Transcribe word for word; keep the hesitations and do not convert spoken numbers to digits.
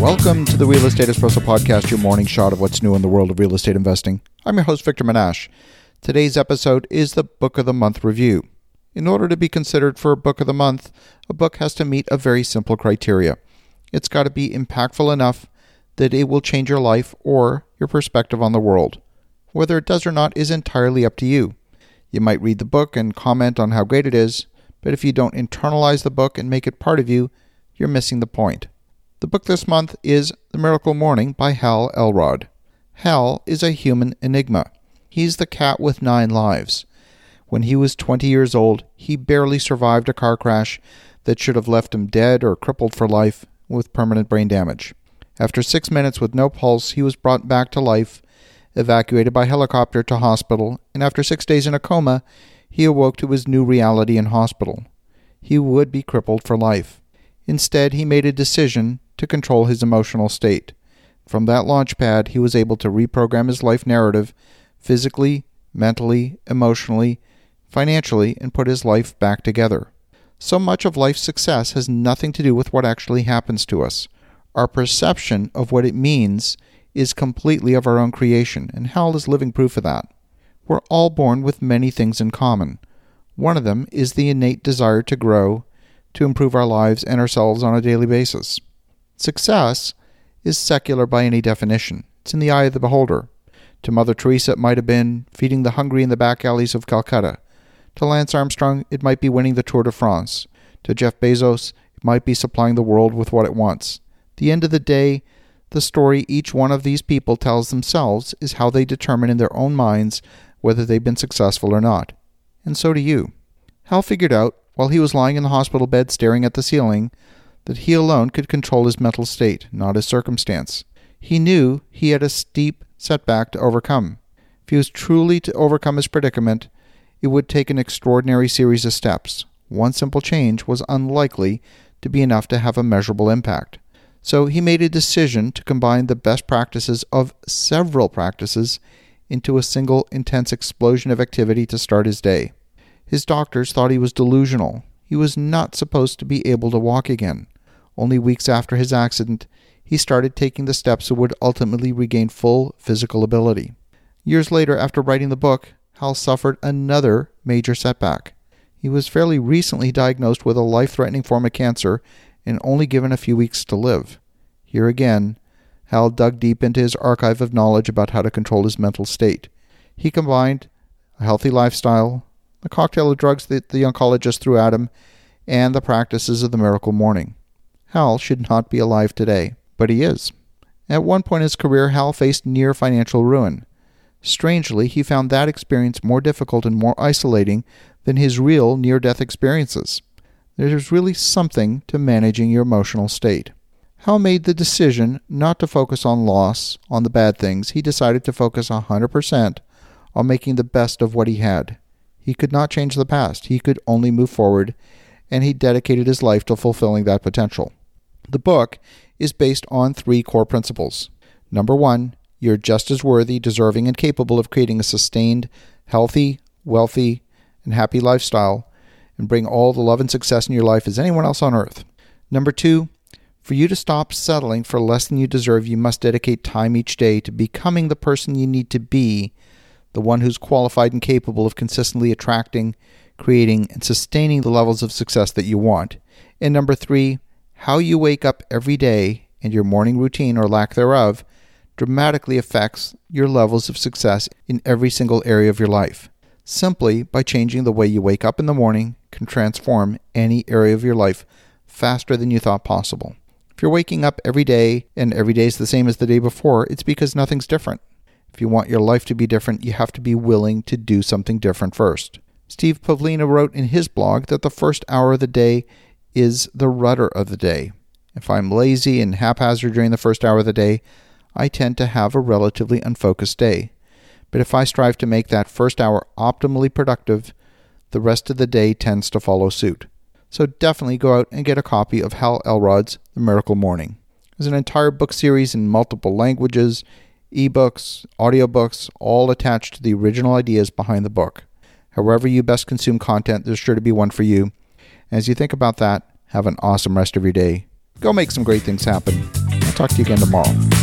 Welcome to the Real Estate Espresso Podcast, your morning shot of what's new in the world of real estate investing. I'm your host, Victor Menashe. Today's episode is the Book of the Month review. In order to be considered for a Book of the Month, a book has to meet a very simple criteria. It's got to be impactful enough that it will change your life or your perspective on the world. Whether it does or not is entirely up to you. You might read the book and comment on how great it is, but if you don't internalize the book and make it part of you, you're missing the point. The book this month is The Miracle Morning by Hal Elrod. Hal is a human enigma. He's the cat with nine lives. When he was twenty years old, he barely survived a car crash that should have left him dead or crippled for life with permanent brain damage. After six minutes with no pulse, he was brought back to life, evacuated by helicopter to hospital, and after six days in a coma, he awoke to his new reality in hospital. He would be crippled for life. Instead, he made a decision to control his emotional state. From that launch pad, he was able to reprogram his life narrative physically, mentally, emotionally, financially, and put his life back together. So much of life's success has nothing to do with what actually happens to us. Our perception of what it means is completely of our own creation, and Hal is living proof of that. We're all born with many things in common. One of them is the innate desire to grow, to improve our lives and ourselves on a daily basis. Success is secular by any definition. It's in the eye of the beholder. To Mother Teresa, it might have been feeding the hungry in the back alleys of Calcutta. To Lance Armstrong, it might be winning the Tour de France. To Jeff Bezos, it might be supplying the world with what it wants. At the end of the day, the story each one of these people tells themselves is how they determine in their own minds whether they've been successful or not. And so do you. Hal figured out, while he was lying in the hospital bed staring at the ceiling, that he alone could control his mental state, not his circumstance. He knew he had a steep setback to overcome. If he was truly to overcome his predicament, it would take an extraordinary series of steps. One simple change was unlikely to be enough to have a measurable impact. So he made a decision to combine the best practices of several practices into a single intense explosion of activity to start his day. His doctors thought he was delusional. He was not supposed to be able to walk again. Only weeks after his accident, he started taking the steps that would ultimately regain full physical ability. Years later, after writing the book, Hal suffered another major setback. He was fairly recently diagnosed with a life-threatening form of cancer and only given a few weeks to live. Here again, Hal dug deep into his archive of knowledge about how to control his mental state. He combined a healthy lifestyle, the cocktail of drugs that the oncologist threw at him, and the practices of the Miracle Morning. Hal should not be alive today, but he is. At one point in his career, Hal faced near financial ruin. Strangely, he found that experience more difficult and more isolating than his real near-death experiences. There's really something to managing your emotional state. Hal made the decision not to focus on loss, on the bad things. He decided to focus one hundred percent on making the best of what he had. He could not change the past. He could only move forward, and he dedicated his life to fulfilling that potential. The book is based on three core principles. Number one, you're just as worthy, deserving, and capable of creating a sustained, healthy, wealthy, and happy lifestyle, and bring all the love and success in your life as anyone else on earth. Number two, for you to stop settling for less than you deserve, you must dedicate time each day to becoming the person you need to be, the one who's qualified and capable of consistently attracting, creating, and sustaining the levels of success that you want. And number three, how you wake up every day and your morning routine or lack thereof dramatically affects your levels of success in every single area of your life. Simply by changing the way you wake up in the morning can transform any area of your life faster than you thought possible. If you're waking up every day and every day is the same as the day before, it's because nothing's different. If you want your life to be different, you have to be willing to do something different first. Steve Pavlina wrote in his blog that the first hour of the day is the rudder of the day. If I'm lazy and haphazard during the first hour of the day, I tend to have a relatively unfocused day. But if I strive to make that first hour optimally productive, the rest of the day tends to follow suit. So definitely go out and get a copy of Hal Elrod's The Miracle Morning. There's an entire book series in multiple languages, ebooks, audiobooks, all attached to the original ideas behind the book. However you best consume content, there's sure to be one for you. As you think about that, have an awesome rest of your day. Go make some great things happen. Talk to you again tomorrow.